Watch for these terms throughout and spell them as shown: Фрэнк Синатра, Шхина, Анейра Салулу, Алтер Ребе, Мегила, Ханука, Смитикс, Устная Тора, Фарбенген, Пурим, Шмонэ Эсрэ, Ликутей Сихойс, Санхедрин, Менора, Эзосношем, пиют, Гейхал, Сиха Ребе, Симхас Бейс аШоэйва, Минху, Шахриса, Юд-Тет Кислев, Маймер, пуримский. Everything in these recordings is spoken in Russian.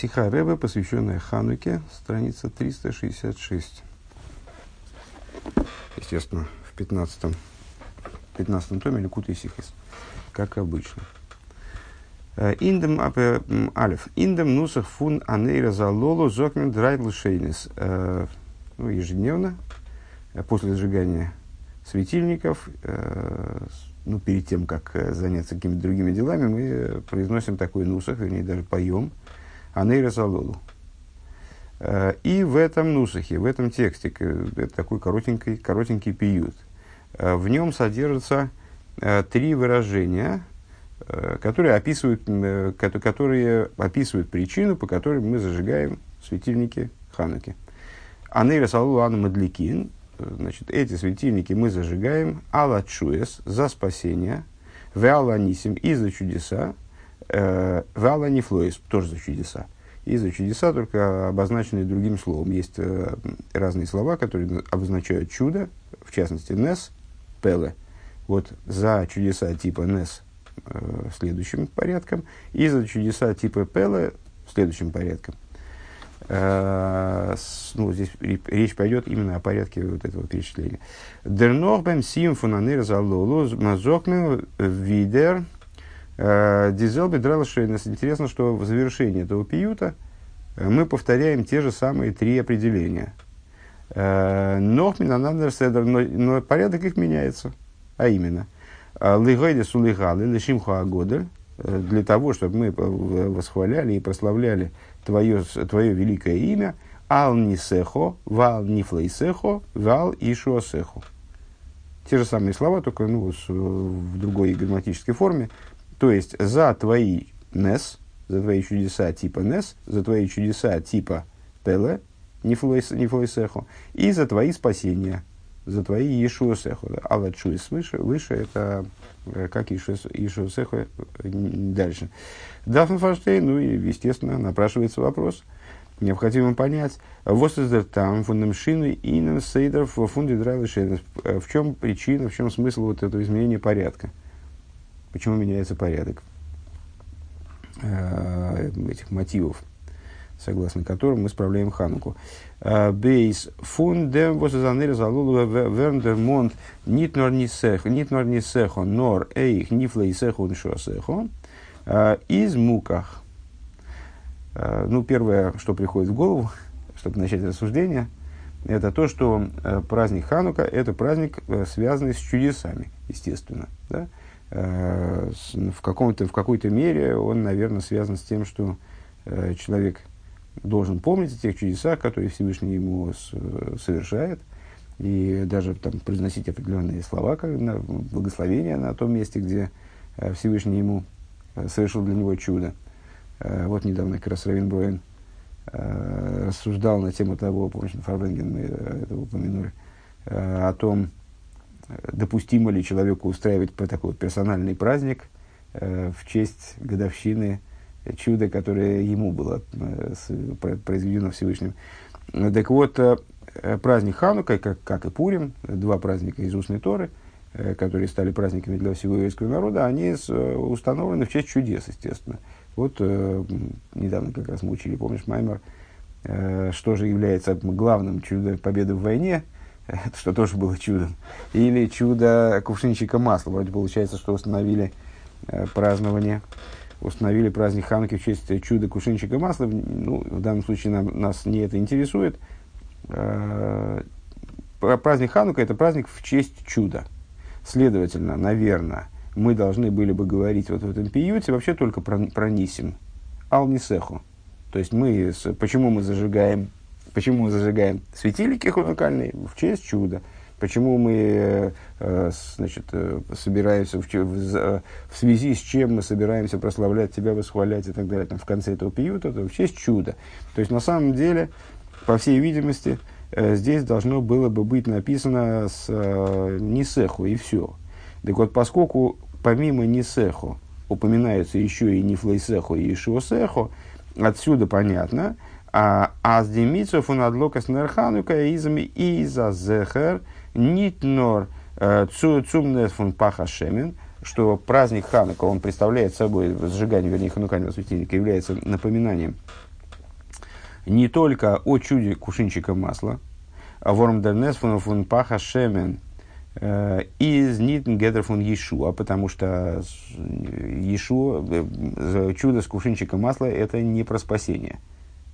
Сиха Ребе, посвященная Хануке, страница 366. Естественно, в 15-м томе Ликутей Сихойс, как обычно. Индем алиф. Индем нусах фун анейра залолу зокнен драйдл шейнес. Ежедневно, после зажигания светильников, перед тем, как заняться какими-то другими делами, мы произносим такой нусах, вернее, даже поем анейра залолу. И в этом нусахе, в этом тексте, это такой коротенький пиют, в нем содержатся три выражения, которые описывают причину, по которой мы зажигаем светильники Хануки. Анейра Салулу ан мадликин. Значит, эти светильники мы зажигаем ала чуэс, за спасение, веала нисим, и за чудеса, веала нифлоэс, тоже за чудеса. И за чудеса, только обозначенные другим словом. Есть разные слова, которые обозначают чудо, в частности, нес, пеле. Вот за чудеса типа нес следующим порядком, и за чудеса типа пеле следующим порядком. Здесь речь пойдет именно о порядке вот этого перечисления. Дернохбем симфонанер залолу мазокмен видер дизел бедрал шейнес. Интересно, что в завершении этого пиюта мы повторяем те же самые три определения. Но порядок их меняется, а именно для того, чтобы мы восхваляли и прославляли твое великое имя, ал нисехо, вал нифлейсехо, вал ишуасехо. Те же самые слова, только в другой грамматической форме. То есть за твои нес, за твои чудеса типа нес, за твои чудеса типа пеле, нифлейсехо, и за твои спасения, за твои ешуосехо. Алла чуис выше это как ешуосехо дальше. Дафнфаштей, естественно, напрашивается вопрос. Необходимо понять. Воссоздертам фундамшины инам сейдерф фундидрайлышейнес. В чем причина, в чем смысл вот этого изменения порядка? Почему меняется порядок этих мотивов, согласно которым мы справляем Хануку. Бейс фундем возазанер залулу верндермонт нит нор не сехо нор эйх нифлей сехо ншо сехо из муках. Первое, что приходит в голову, чтобы начать рассуждение, это то, что праздник Ханука – это праздник, связанный с чудесами, естественно. Да? В какой-то мере он, наверное, связан с тем, что человек должен помнить о тех чудесах, которые Всевышний ему совершает, и даже там произносить определенные слова, как на благословение на том месте, где Всевышний ему совершил для него чудо. Вот недавно как раз Равин Броин рассуждал на тему того, помнишь, на Фарбенген мы это упомянули, о том, допустимо ли человеку устраивать такой вот персональный праздник в честь годовщины чудо, которое ему было произведено Всевышним. Так вот, праздник Ханука, как и Пурим, два праздника из Устной Торы, которые стали праздниками для всего еврейского народа, они установлены в честь чудес, естественно. Вот недавно как раз мы учили, помнишь, Маймер, что же является главным чудом победы в войне, что тоже было чудом, или чудо кувшинчика масла. Вроде получается, что установили праздник Хануки в честь чуда кувшинчика масла. В данном случае нас не это интересует. Праздник Ханука – это праздник в честь чуда. Следовательно, наверное, мы должны были бы говорить вот в этом пиюте вообще только про нисим. Ал-нисеху. То есть, почему мы зажигаем светильники ханукальные? В честь чуда. Почему мы, собираемся, в связи с чем мы собираемся прославлять тебя, восхвалять и так далее, в конце этого пиюта, в честь чуда. То есть, на самом деле, по всей видимости, здесь должно было бы быть написано с нисеху и все. Так вот, поскольку помимо нисеху упоминаются еще и нифлейсеху и шосеху, отсюда понятно, а с демицов он отлокас нерханука изами и за зехер нитнор цумнес фон паха шемен, что праздник Ханука, он представляет собой, сжигание, вернее, ханукального светильника является напоминанием не только о чуде кувшинчика масла, из Нитнгедер фон Иешуа, потому что Иешуа, чудо с кувшинчиком масла, это не про спасение.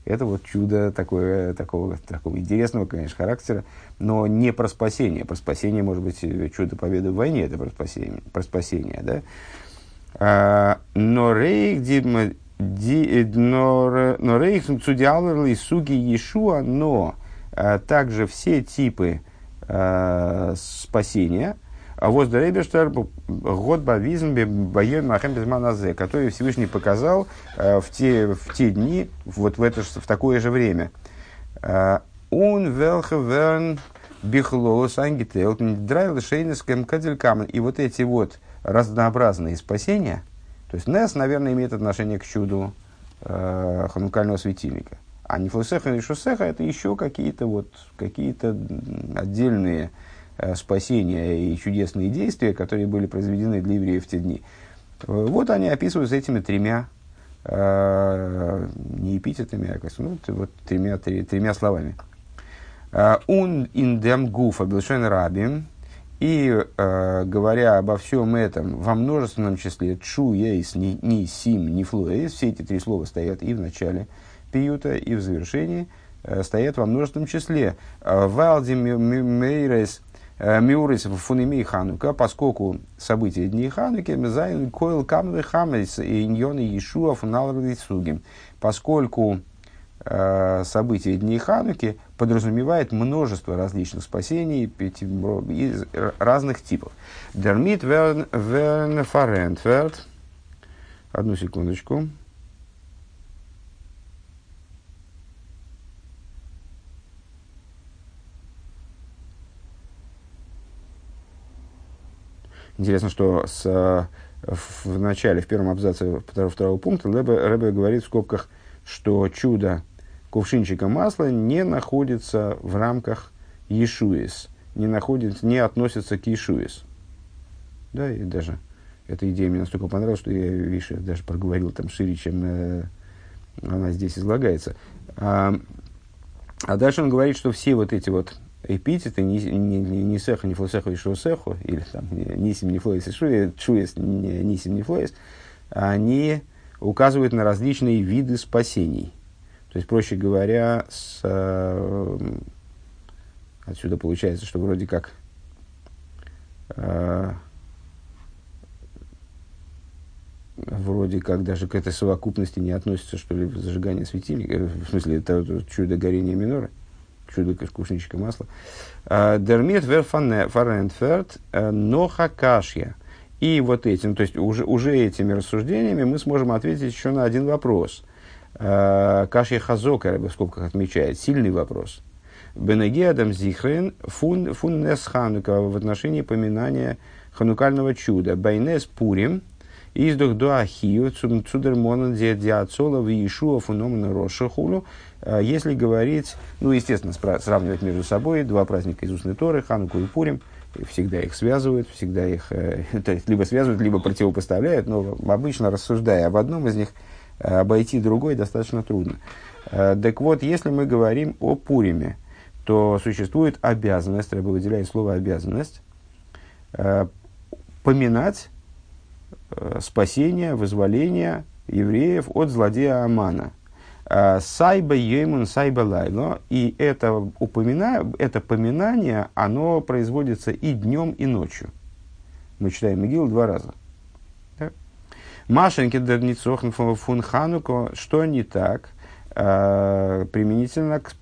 Это вот чудо такое, такого интересного, конечно, характера, но не про спасение. Про спасение, может быть, чудо победы в войне, это про спасение, да? Но рейх цудиаллер и суги Иешуа, но также все типы спасения, который Всевышний показал в те дни, вот в такое же время. И вот эти вот разнообразные спасения, то есть Нес, наверное, имеет отношение к чуду ханукального светильника. А Нифлосеха и Шусеха — это еще какие-то отдельные спасения и чудесные действия, которые были произведены для евреев в те дни. Вот они описываются этими тремя, не эпитетами, а тремя словами. «Ун индем гуфа билшен рабим». И, говоря обо всем этом во множественном числе, «чу яйс ни сим ни флуэйс», все эти три слова стоят и в начале пиюта, и в завершении стоят во множественном числе. «Валди мейрес Миурис фуними Ханука», поскольку события дней Хануки, «Мезайн койл камвы хамэйс и ньон Иешуа фуналрды сугим», поскольку события дней Хануки подразумевает множество различных спасений из разных типов. «Дермит верн фарентверт». Одну секундочку. Интересно, что в начале, в первом абзаце второго пункта Ребе говорит в скобках, что чудо кувшинчика масла не находится в рамках Иешуис, не относится к Иешуис. Да, и даже эта идея мне настолько понравилась, что я, видишь, даже проговорил там шире, чем она здесь излагается. А дальше он говорит, что все вот эти вот эпитеты, не сеху, не флосеху, и шоусеху, или там нисим, не флоис, и шуес, нисим, не флоис, они указывают на различные виды спасений. То есть, проще говоря, отсюда получается, что вроде как даже к этой совокупности не относится, что ли, зажигание светильника, в смысле, это чудо горения Меноры, чудо кувшинчика масла. «Дермит вер фарентферт ноха кашья». И вот этим, то есть уже этими рассуждениями мы сможем ответить еще на один вопрос. «Кашья хазока», в скобках отмечает, сильный вопрос. «Бенегиадам зихрен фун нес ханука», в отношении поминания ханукального чуда. «Байнес пурим издох дуахию цудермонан диацола в Иешуа фуномен рошахулу». Если говорить, естественно, сравнивать между собой два праздника из Устной Торы, Хануку и Пурим, всегда их связывают, всегда их либо связывают, либо противопоставляют, но обычно, рассуждая об одном из них, обойти другой достаточно трудно. Так вот, если мы говорим о Пуриме, то существует обязанность, Ребе выделяет слово «обязанность», поминать спасение, вызволение евреев от злодея Амана. «Сайба йеймун сайба лайло», и это поминание, оно производится и днем, и ночью. Мы читаем Мегилу два раза. «Машеньки дерницохн фун хануко», что не так применительно к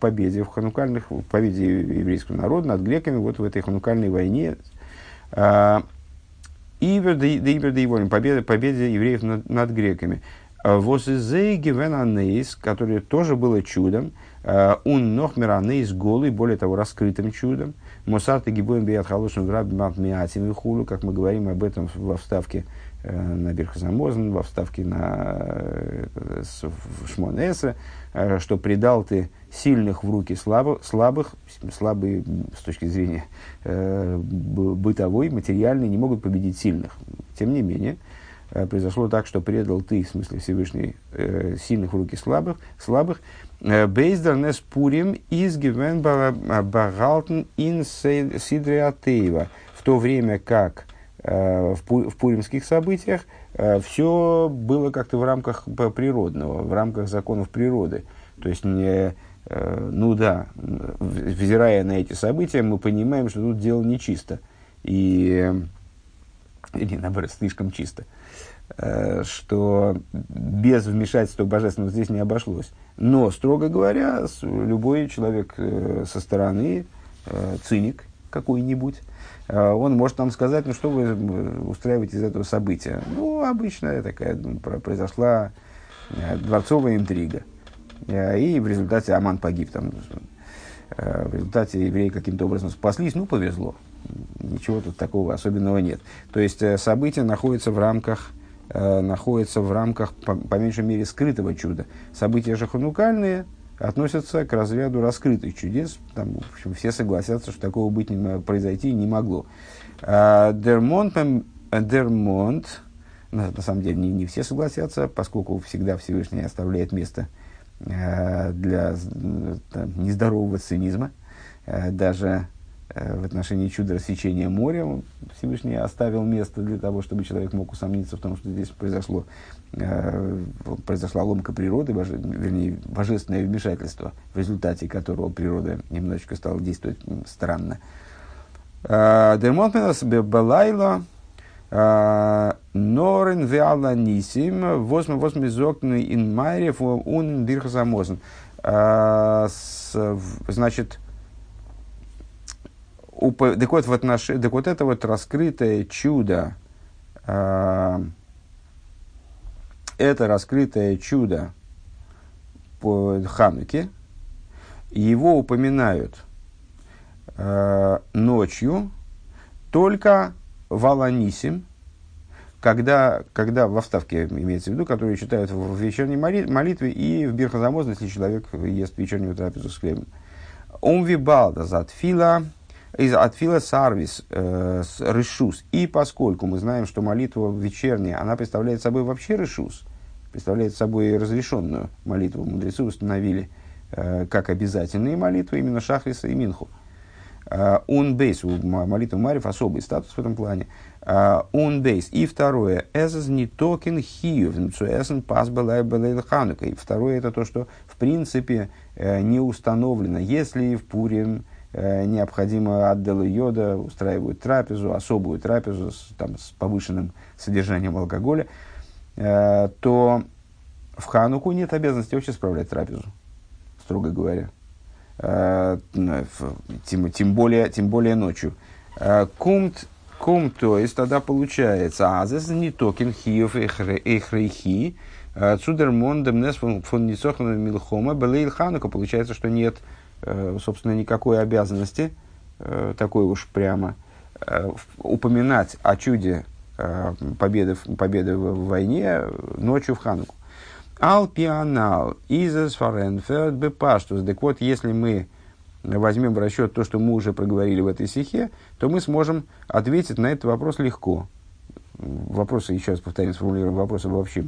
победе еврейского народа над греками вот в этой ханукальной войне. Победа евреев над греками. «Возызэй гивен анейс», которое тоже было чудом, «ун нохмер анейс голый», более того, раскрытым чудом, «мусарты гибуэн бият халошен враб мат миатим и хулу», как мы говорим об этом во вставке на Берхозамозн, во вставке на Шмонэ Эсрэ, что «предал ты сильных в руки слабых», слабые с точки зрения бытовой, материальной, не могут победить сильных. Тем не менее, произошло так, что предал ты, в смысле Всевышний, сильных в руки слабых. Бейздернес Пурим из Гивен Багалтен ин Сидриатеева. В то время как в пуримских событиях все было как-то в рамках природного, в рамках законов природы. То есть, взирая на эти события, мы понимаем, что тут дело нечисто. Или, наоборот, слишком чисто, что без вмешательства божественного здесь не обошлось. Но, строго говоря, любой человек со стороны, циник какой-нибудь, он может нам сказать, ну что вы устраиваете из этого события. Ну, обычная такая, произошла дворцовая интрига, и в результате Аман погиб там. В результате евреи каким-то образом спаслись, ну, повезло. Ничего тут такого особенного нет. То есть, событие находится в рамках по меньшей мере, скрытого чуда. События же ханукальные относятся к разряду раскрытых чудес. Там, в общем, все согласятся, что такого произойти не могло. Дермонт, на самом деле, не все согласятся, поскольку всегда Всевышний оставляет место для нездорового цинизма. Даже в отношении чуда рассечения моря Всевышний оставил место для того, чтобы человек мог усомниться в том, что здесь произошла ломка природы, божественное вмешательство, в результате которого природа немножечко стала действовать странно. Дермонтменос бебалайло Норен виаланисим восьмизокный ин Мариев ун Берхозамозн. Значит, так вот это вот раскрытое чудо, по Хануке, его упоминают ночью только Валанисим, когда во вставке имеется в виду, которые читают в вечерней молитве и в Бирхозамозн, если человек ест вечернюю трапезу с хлебом. Умвибалда затфила из отфила сарвис решус. И поскольку мы знаем, что молитва вечерняя, она представляет собой вообще решус, представляет собой разрешенную молитву. Мудрецы установили как обязательные молитвы именно Шахриса и Минху. «Ун бейс» у молитвы Мариев особый статус в этом плане. «Ун бейс». И второе. «Эзоснитокен хиев». «Эзон пас белай белай ханука». И второе это то, что в принципе не установлено. Если в Пурим необходимо отдела йода, устраивают трапезу, особую трапезу с повышенным содержанием алкоголя, то в Хануку нет обязанности вообще справлять трапезу, строго говоря. Тем более ночью. Кум, то есть тогда получается, а здесь не токен хиев и хрейхи, цудермондем нес фон нецоханом милхома, белейл Ханука, получается, что нет собственно никакой обязанности такой уж прямо упоминать о чуде победы в войне ночью в Хануку. Алпианал изес фаренферд бепаштус. Так вот, если мы возьмем в расчет то, что мы уже проговорили в этой сихе, то мы сможем ответить на этот вопрос легко. Вопросы, еще раз повторим, сформулируем вопросы вообще.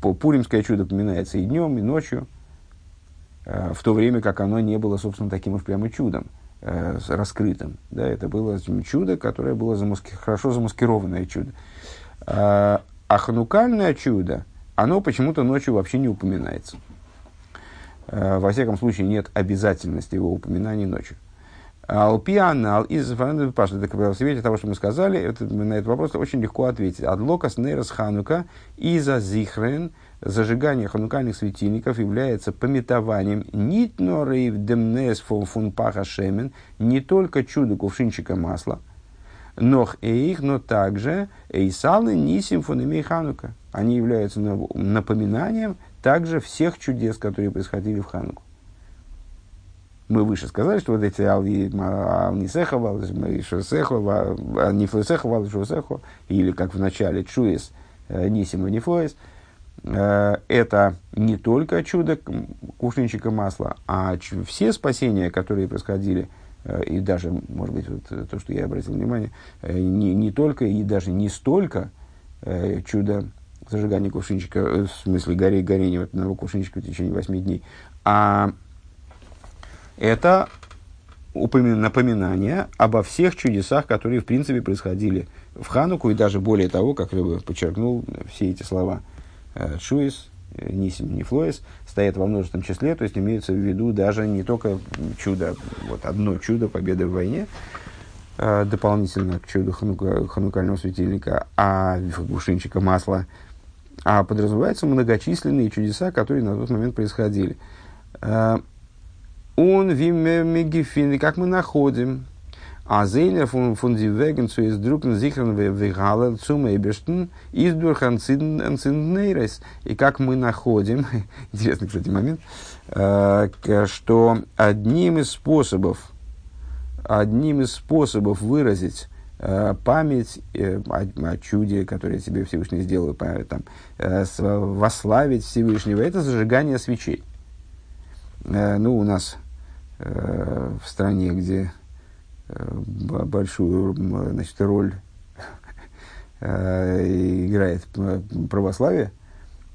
Пуримское чудо поминается и днем, и ночью, в то время как оно не было, собственно, таким уж прямо чудом, раскрытым. Да, это было чудо, которое было хорошо замаскированное чудо. А ханукальное чудо, оно почему-то ночью вообще не упоминается. Во всяком случае, нет обязательности его упоминаний ночью. Алпианал из Фаренды Паши. В свете того, что мы сказали, на этот вопрос очень легко ответить. Адлокас нейрос ханука иза зихрен. Зажигание ханукальных светильников является пометованием нитно рейв демнес фон паха шемен, не только чудо кувшинчика масла, но также эйсалы нисим фон имей ханука. Они являются напоминанием также всех чудес, которые происходили в Хануку. Мы выше сказали, что вот эти алнисехова, алнисехова, нифлесехова, алнисехова, или как в начале чуес нисим и нифлес, это не только чудо кувшинчика масла, а все спасения, которые происходили, и даже, может быть, вот то, что я обратил внимание, не только и даже не столько чудо зажигания кувшинчика, в смысле горения одного кувшинчика в течение 8 дней. А это напоминание обо всех чудесах, которые в принципе происходили в Хануку, и даже более того, как я бы подчеркнул, все эти слова «шуис», «нисим», «нефлоис» стоят во множественном числе, то есть имеется в виду даже не только чудо, вот одно чудо победы в войне, дополнительно к чуду ханукального светильника, а кувшинчика масла, а подразумеваются многочисленные чудеса, которые на тот момент происходили. Он вимегифин, как мы находим, а зейнер фундивеген цуиздрукен зихрен вегален цумейберштен издурх анциннейрес. И как мы находим, интересный, кстати, момент, что одним из способов выразить память о чуде, которое тебе Всевышний сделал, там, восславить Всевышнего, это зажигание свечей. Ну, у нас в стране, где большую, значит, роль играет православие,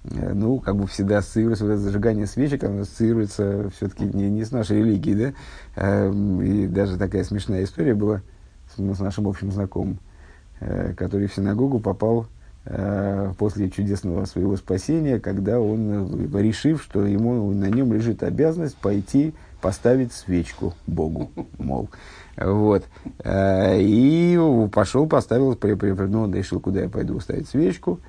ну, как бы всегда ассоциируется вот это зажигание свечек, оно ассоциируется все-таки не с нашей религией, да? И даже такая смешная история была с нашим общим знакомым, который в синагогу попал после чудесного своего спасения, когда он, решив, что ему, на нем лежит обязанность пойти поставить свечку Богу, мол. Вот. И пошел, поставил, ну, решил, куда я пойду ставить свечку,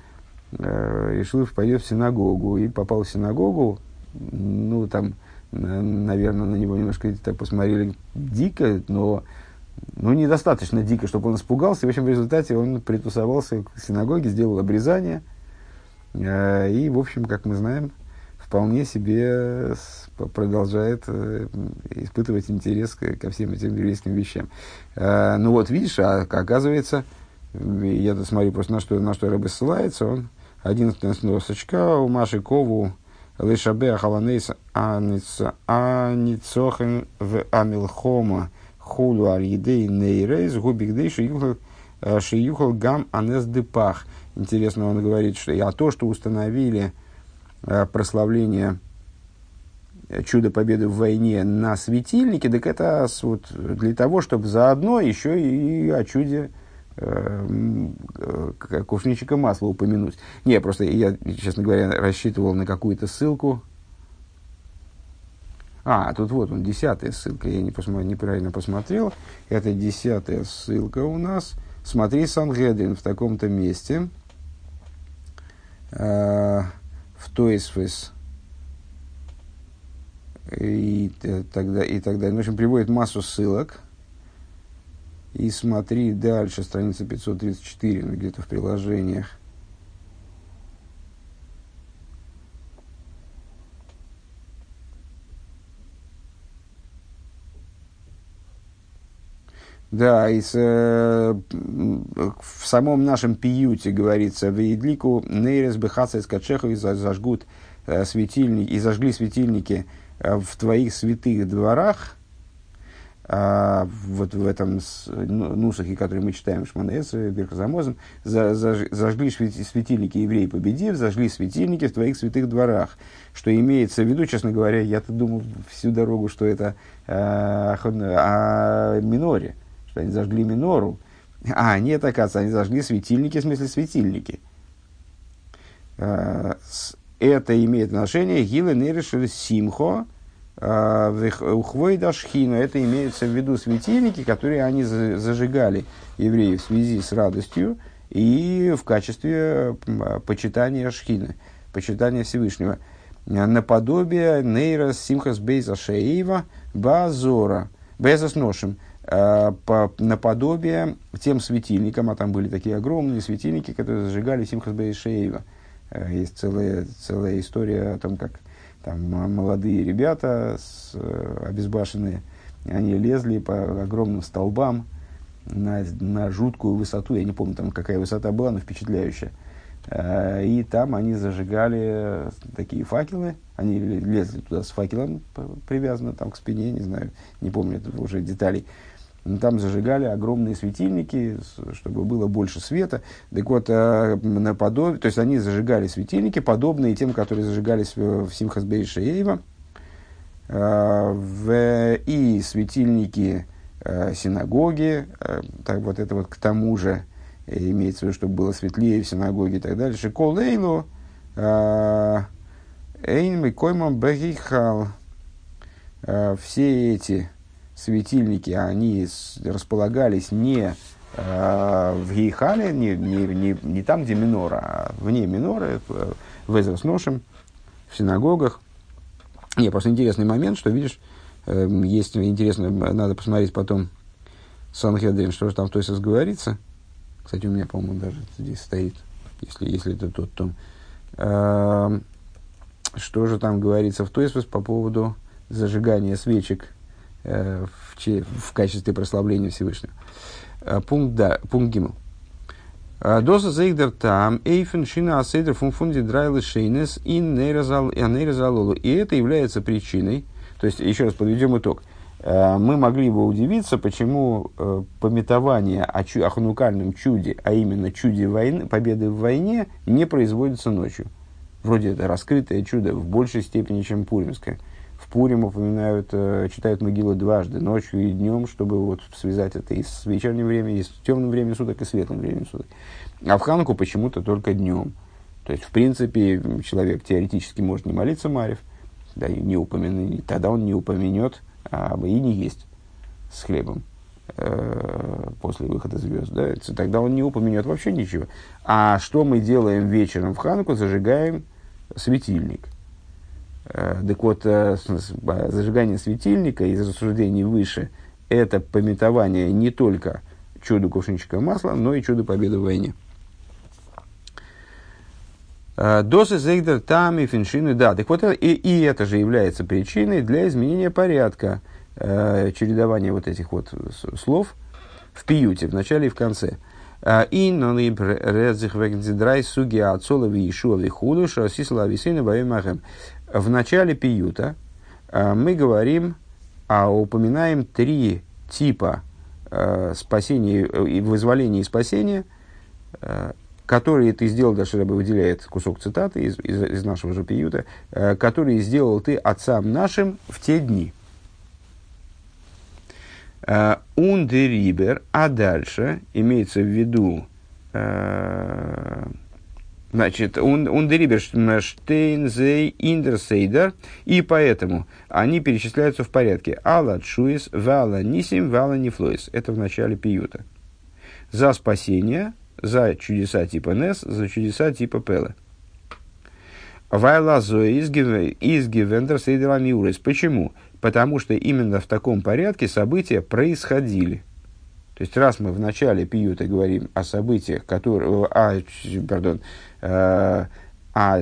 решил, что пойдет в синагогу, и попал в синагогу, ну, там, наверное, на него немножко так посмотрели дико, но недостаточно дико, чтобы он испугался. В общем, в результате он притусовался к синагоге, сделал обрезание. И, в общем, как мы знаем, вполне себе продолжает испытывать интерес ко всем этим еврейским вещам. Ну вот, видишь, оказывается, я тут смотрю просто, на что Ребе ссылается. Он 11-я сносочка у Маши Кову Лешабе Ахаланейса Аницохен в Амилхома Хулу Арьидей Нейрейс Губигдей Шиюхал Гам Анес Депах. Интересно, он говорит, что а то, что установили прославление чуда победы в войне на светильнике, так это вот для того, чтобы заодно еще и о чуде кувшинчика масла упомянуть. Не, просто я, честно говоря, рассчитывал на какую-то ссылку. А, тут вот он, 10-я ссылка, я неправильно посмотрел. Это 10-я ссылка у нас. Смотри, Санхедрин в таком-то месте. В Тойсфейс и так далее. В общем, приводит массу ссылок. И смотри дальше, страница 534, где-то в приложениях. Да, и в самом нашем пиюте говорится: «Вейдлику нейрес бехаца из качехов, и зажгут светильники, и зажгли светильники в твоих святых дворах». Вот в этом нусахе, который мы читаем, Шмонэ Эсрэ, Берхозамозн, «зажгли светильники, евреи победив, зажгли светильники в твоих святых дворах». Что имеется в виду, честно говоря, я-то думал всю дорогу, что это о Миноре. Они зажгли Минору. А, нет, оказывается, они зажгли светильники, в смысле светильники. Это имеет отношение Гилы Нериши Симхо Ухвойда Шхину. Это имеются в виду светильники, которые они зажигали, евреи, в связи с радостью и в качестве почитания Шхины, почитания Всевышнего. Наподобие Нейра Симхас Бейс аШоэйва Базора, Эзосношем. Наподобие тем светильникам, а там были такие огромные светильники, которые зажигали Симхас Бейс аШоэйва. Есть целая история о том, как там молодые ребята обезбашенные, они лезли по огромным столбам на жуткую высоту, я не помню, там какая высота была, но впечатляющая. И там они зажигали такие факелы, они лезли туда с факелом, привязанным там к спине, не знаю, не помню уже деталей. Там зажигали огромные светильники, чтобы было больше света. Так вот, то есть они зажигали светильники, подобные тем, которые зажигались в Симхас Бейс аШоэйва. И светильники синагоги, так вот это вот к тому же имеется в виду, чтобы было светлее в синагоге и так далее. Шикол эйлу эйн микоймам бэгейхал. Все эти светильники, они располагались не в Гейхале, не там, где Менора, а вне Меноры, в Эзосношем, в синагогах. Не, просто интересный момент, что, видишь, есть интересно, надо посмотреть потом Санхедрин, что же там в Тойсфейс говорится. Кстати, у меня, по-моему, даже здесь стоит, если это тот том. Что же там говорится в Тойсфейс по поводу зажигания свечек в качестве прославления Всевышнего. Пункт Гимл. Доса заигдар там, эйфен шина асейдер фунфунди драйлы шейнес и анейра залулу. И это является причиной, то есть, еще раз подведем итог. Мы могли бы удивиться, почему памятование о ханукальном чуде, а именно чуде войны, победы в войне, не производится ночью. Вроде это раскрытое чудо в большей степени, чем пуримское. В Пурим упоминают, читают могилу дважды, ночью и днем, чтобы вот связать это и с вечерним временем, и с темным временем суток, и с светлым временем суток. А в Хануку почему-то только днем. То есть, в принципе, человек теоретически может не молиться Мариев, да, тогда он не упомянет, и не есть с хлебом после выхода звезд. Да, тогда он не упомянет вообще ничего. А что мы делаем вечером в Хануку? Зажигаем светильник. Так вот, зажигание светильника из рассуждений выше – это памятование не только чуду кувшинчика масла, но и чуду победы в войне. Досы зейгдер там и финшины, да. Так вот, и это же является причиной для изменения порядка чередования вот этих вот слов в пиюте, в начале и в конце. В начале пиюта мы говорим, упоминаем три типа спасения, вызволения и спасения, которые ты сделал, даже Ребе выделяет кусок цитаты из нашего же пиюта, которые сделал ты отцам нашим в те дни. Ундерибер, а дальше имеется в виду, значит, ундерибер штейнзей индерсейдер, и поэтому они перечисляются в порядке. Алла Чуис, Вала Нисим, Вала Нифлоис. Это в начале пиюта. За спасение, за чудеса типа Нес, за чудеса типа Пела. Вайла Зои изгивендерсейдер амиурис. Почему? Потому что именно в таком порядке события происходили. То есть, раз мы в начале пиюта говорим о событиях, которые... о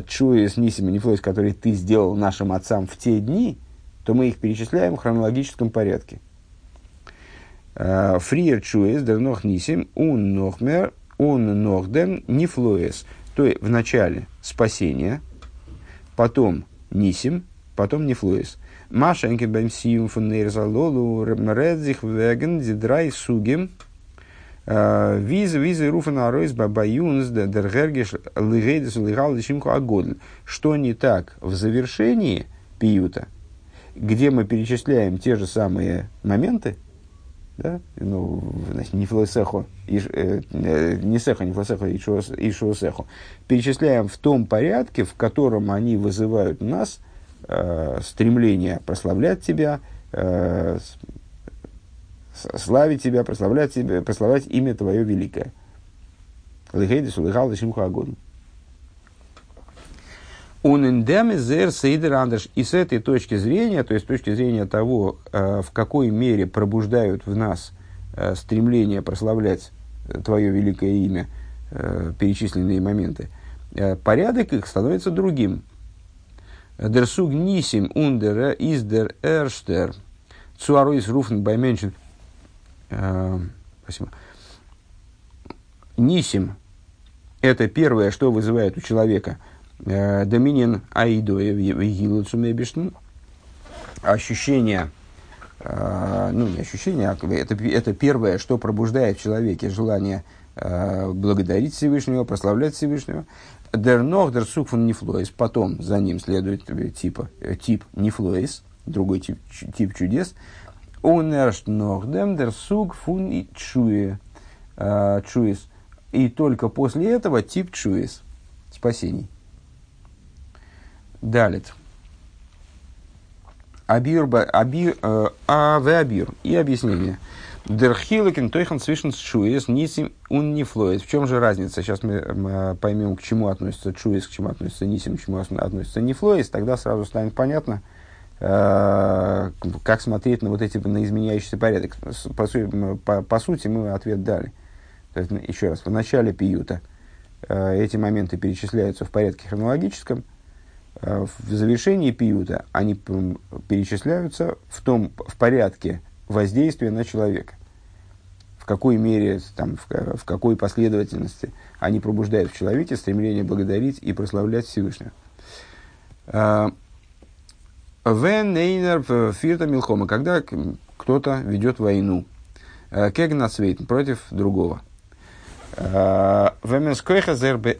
чуэс нисим и нефлойс, которые ты сделал нашим отцам в те дни, то мы их перечисляем в хронологическом порядке. Фриер чуэс дернох нисим ун нохмер ун нохден нефлойс. То есть, в начале спасение, потом нисим, потом нефлойс. Машеньки бэмсиум фуннейрзалолу рэдзих вэгэн дидрай сугим визы руфан аройс бабаюнс дэргэргиш лыгэйдэс лыгал дешимку агодль. Что не так в завершении пиюта, где мы перечисляем те же самые моменты, да, ну, значит, не флэсэхо, и шоусэхо, перечисляем в том порядке, в котором они вызывают нас стремление прославлять тебя, славить тебя, прославлять имя твое великое. Лыхейдис, улыхал, лыхимху агон. И с этой точки зрения, то есть с точки зрения того, в какой мере пробуждают в нас стремление прославлять твое великое имя, перечисленные моменты, порядок их становится другим. Дерсуг нисим ундер издер эрштер цуаруис руфн байменшин. Спасибо. Нисим – это первое, что вызывает у человека доминин аидоев и гилуцумебишн, ощущение ну, не ощущение, а это первое, что пробуждает в человеке желание благодарить Всевышнего, прославлять Всевышнего. «Дер нох, дер сук фон нефлоис». Потом за ним следует тип нефлоис, другой тип чудес. «Он эршт нох, дер сук фун чуис». И только после этого тип чуис, спасений. Далит. Абир. И объяснение. Дерхилокин тойхан свишен чуис нисим ун нефлоис. В чем же разница? Сейчас мы поймем, к чему относится чуис, к чему относится нисим, к чему относится нефлоис. Тогда сразу станет понятно, как смотреть на вот эти, на изменяющийся порядок. По сути, мы ответ дали. То есть, еще раз, в начале пиюта эти моменты перечисляются в порядке хронологическом. В завершении пиюта они перечисляются в порядке воздействия на человека. В какой мере, там, в какой последовательности они пробуждают в человеке стремление благодарить и прославлять Всевышнего. «Вен эйнер фирта милхома», когда кто-то ведет войну. «Кегнацвейтн», против другого. Когда один ведет войну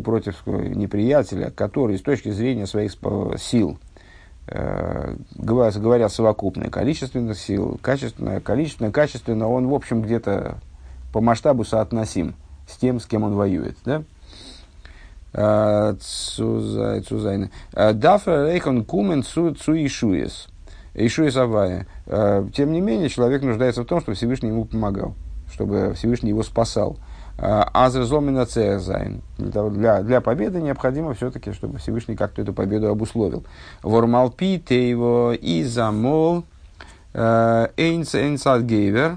против неприятеля, который с точки зрения своих сил, говоря совокупное количественных сил, качественно, он, в общем, где-то по масштабу соотносим с тем, с кем он воюет, да? Цузайна. Дафра рейхон кумен цу ишуес. Ишуес авая. Тем не менее, человек нуждается в том, чтобы Всевышний ему помогал, чтобы Всевышний его спасал. Азрезомина цезайн. Для победы необходимо все-таки, чтобы Всевышний как-то эту победу обусловил. Вормалпи тейво изамол эйнсадгейвер.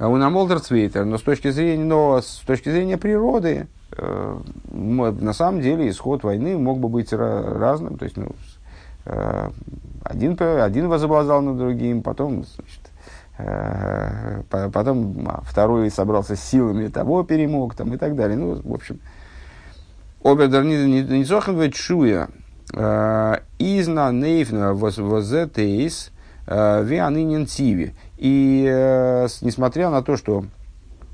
Унамолдер цвейтер. Но с точки зрения природы, на самом деле исход войны мог бы быть разным, то есть ну, один возобладал над другим, потом второй собрался с силами того, перемог там, и так далее. Ну, в общем, и несмотря на то, что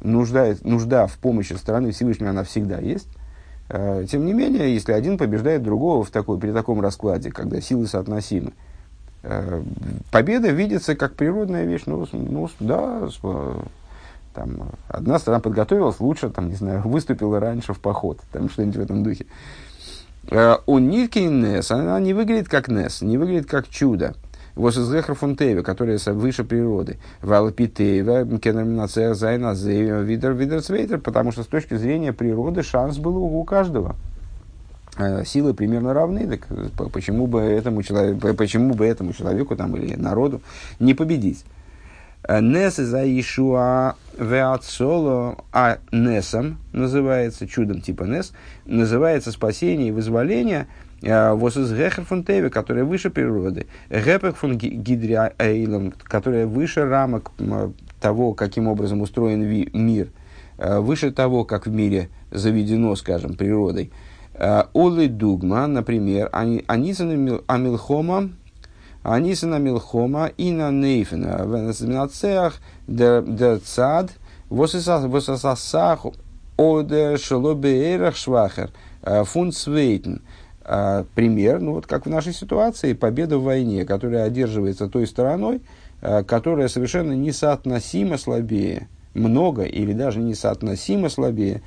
нужда в помощи стороны Всевышнего, она всегда есть. Тем не менее, если один побеждает другого при таком раскладе, когда силы соотносимы, победа видится как природная вещь. Ну да, там, одна сторона подготовилась лучше, там, не знаю, выступила раньше в поход, там, что-нибудь в этом духе. У Нитки Нес, она не выглядит как Нес, не выглядит как чудо. Восизгехр фунтеева, которая выше природы. Валпитеева, кеноминация зайна, зейва, видер-видер-цвейтер, потому что с точки зрения природы шанс был у каждого. Силы примерно равны, так почему бы этому человеку там, или народу не победить? Нес за Ишуа веацоло, а Несом называется, чудом типа Нес, называется спасение и вызволение, «Восизгехер фон Теве», которая выше природы, «Гепех фон Гидриа Эйлом», которая выше рамок того, каким образом устроен мир, выше того, как в мире заведено, скажем, природой. «Улы дугма», например, «Анисана милхома ина нейфена венесминацеах дер цад восисасах оде шелобеэрах швахер фун цвейтн». Пример, ну вот как в нашей ситуации, победа в войне, которая одерживается той стороной, которая совершенно несоотносимо слабее, много или даже несоотносимо слабее,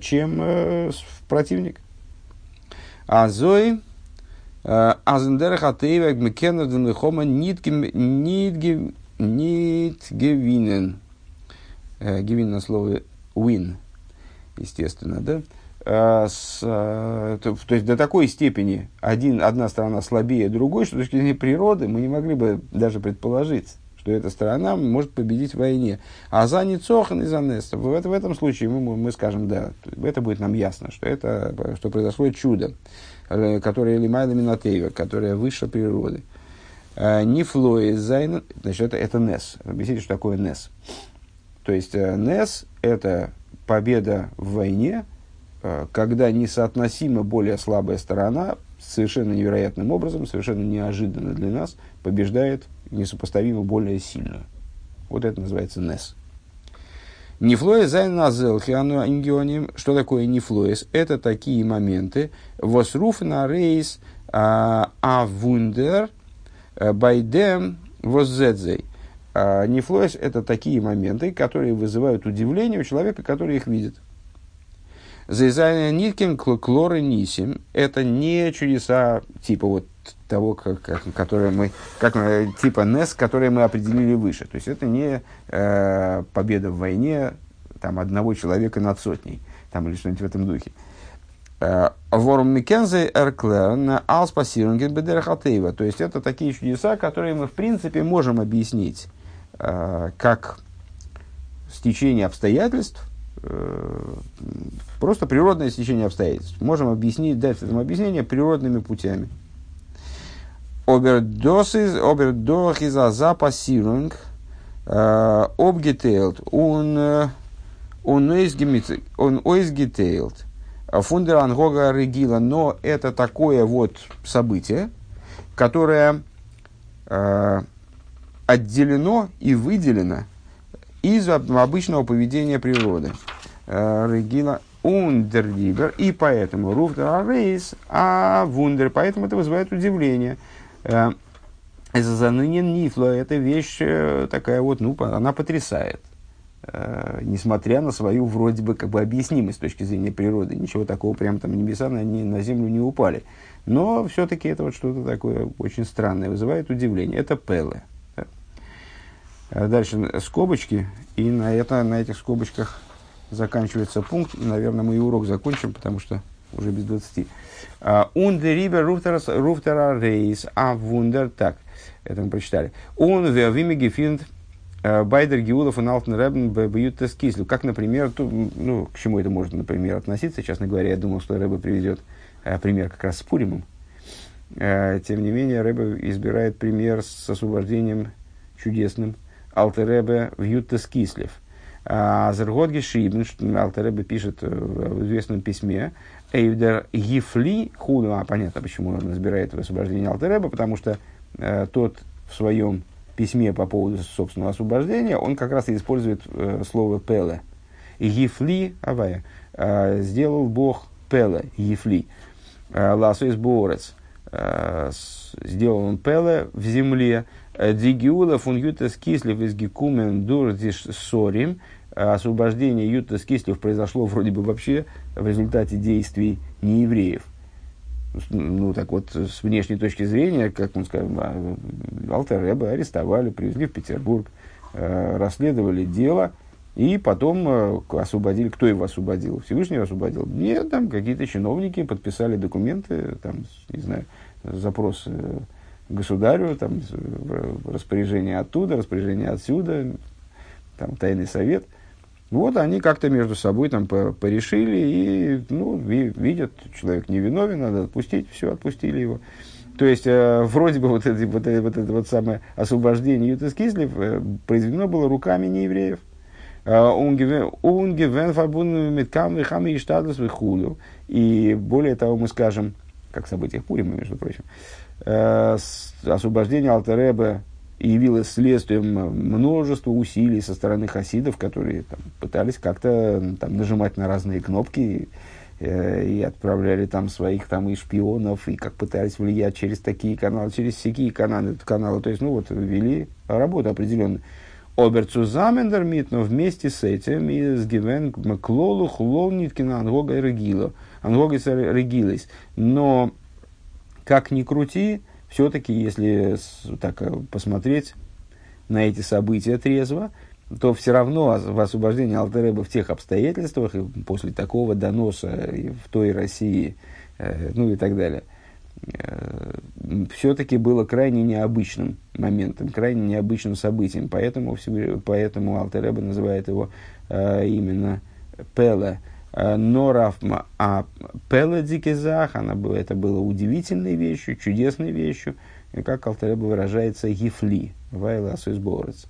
чем противник. Азой, азендерах атеевек мекенерден хома нитгевинен. Гевин на слове win, естественно, да? То есть до такой степени одна сторона слабее другой, что с точки зрения природы мы не могли бы даже предположить, что эта сторона может победить в войне. А за Ницохан и за Неста, в этом случае мы скажем, да, это будет нам ясно, что произошло чудо, которое Лимайла Минатеева, которое выше природы. Нефлоизайн, значит, это Нес. Объясните, что такое Нес. То есть Нес – это победа в войне, когда несоотносимо более слабая сторона совершенно невероятным образом, совершенно неожиданно для нас, побеждает несопоставимо более сильную. Вот это называется Нес. Нефлоэс зайн назел хиану ингионим. Что такое нефлоэс? Это такие моменты. Восруф на рейс авундер байдем воззэдзэй. Нефлоэс – это такие моменты, которые вызывают удивление у человека, который их видит. Зайзайн ниткин клор и нисим – это не чудеса типа вот того, типа Нес, который мы определили выше. То есть это не победа в войне там, одного человека над сотней там, или что-нибудь в этом духе. Ворум Микензе Эрклерн Алспасирунген Бедерхатейва. То есть это такие чудеса, которые мы в принципе можем объяснить как стечение обстоятельств, просто природное стечение обстоятельств. Можем объяснить, дать этому объяснение природными путями. Обердох из азапасирунг обгетейлд он ойсгетейлд фундер ангога регила. Но это такое вот событие, которое отделено и выделено из обычного поведения природы. Регила ундерлибер, и поэтому руфтер рейс а вундер, поэтому это вызывает удивление. Эзосношем нифло, это вещь такая вот, ну, она потрясает. Несмотря на свою вроде бы как бы объяснимость с точки зрения природы, ничего такого прям там небеса на землю не упали, но все-таки это вот что-то такое очень странное, вызывает удивление. Это пелы. Дальше скобочки, и на этих скобочках заканчивается пункт. Наверное, мы и урок закончим, потому что уже без 20. Ундерибер руфтера рейс а вундер, так это мы прочитали. Он вимигифинд Байдер Гиулов и Алтер Ребе пиют Кислев. Как, например, то, ну, к чему это может, например, относиться? Честно говоря, я думал, что Ребе приведет пример как раз с Пуримом. Тем не менее, Ребе избирает пример с освобождением чудесным Алтер Ребе пиют Кислев. Азергодги Шибн, Алтер Ребе пишет в известном письме, Эйвдер Гифли Худу. А понятно, почему он избирает освобождение Алтер Ребе, потому что тот в своем письме по поводу собственного освобождения, он как раз и использует слово «пэлэ». «Гифли» авая, сделал Бог «пэлэ», «гифли». «Ласо из борец», сделал он «пэлэ» в земле. «Дигиула фун ютес кислев из гекумен дурдиш сорим». Освобождение ютес кислев произошло вроде бы вообще в результате действий неевреев. Ну, так вот, с внешней точки зрения, как он сказал, Алтер Ребе арестовали, привезли в Петербург, расследовали дело, и потом освободили. Кто его освободил? Всевышний его освободил? Нет, там какие-то чиновники подписали документы, там, не знаю, запрос государю, там, распоряжение оттуда, распоряжение отсюда, там, тайный совет. Вот они как-то между собой там порешили, и ну, видят, человек невиновен, надо отпустить, все, отпустили его. То есть, вроде бы вот это самое освобождение Юд-Тет Кислев произведено было руками неевреев. И более того, мы скажем, как в событиях Пурима, между прочим, освобождение Алтер Ребе явилось следствием множества усилий со стороны хасидов, которые там, пытались как-то там, нажимать на разные кнопки и отправляли там своих там, и шпионов, и как пытались влиять через такие каналы, через всякие каналы. То есть, ну вот, вели работу определенную. Оберцузамендер мит, но вместе с этим из Гивен Маклолу Хулол Ниткина Ангога и Регила. Ангога и Регилась. Но, как ни крути, все-таки, если так посмотреть на эти события трезво, то все равно в освобождении Алтер Ребе в тех обстоятельствах, и после такого доноса и в той России, ну и так далее, все-таки было крайне необычным моментом, крайне необычным событием. Поэтому Алтер Ребе называет его именно Пеле. Норафма а пеладикизах, это было удивительной вещью, чудесной вещью, как Алтер Ребе выражается, гифли, вайла сойсборец.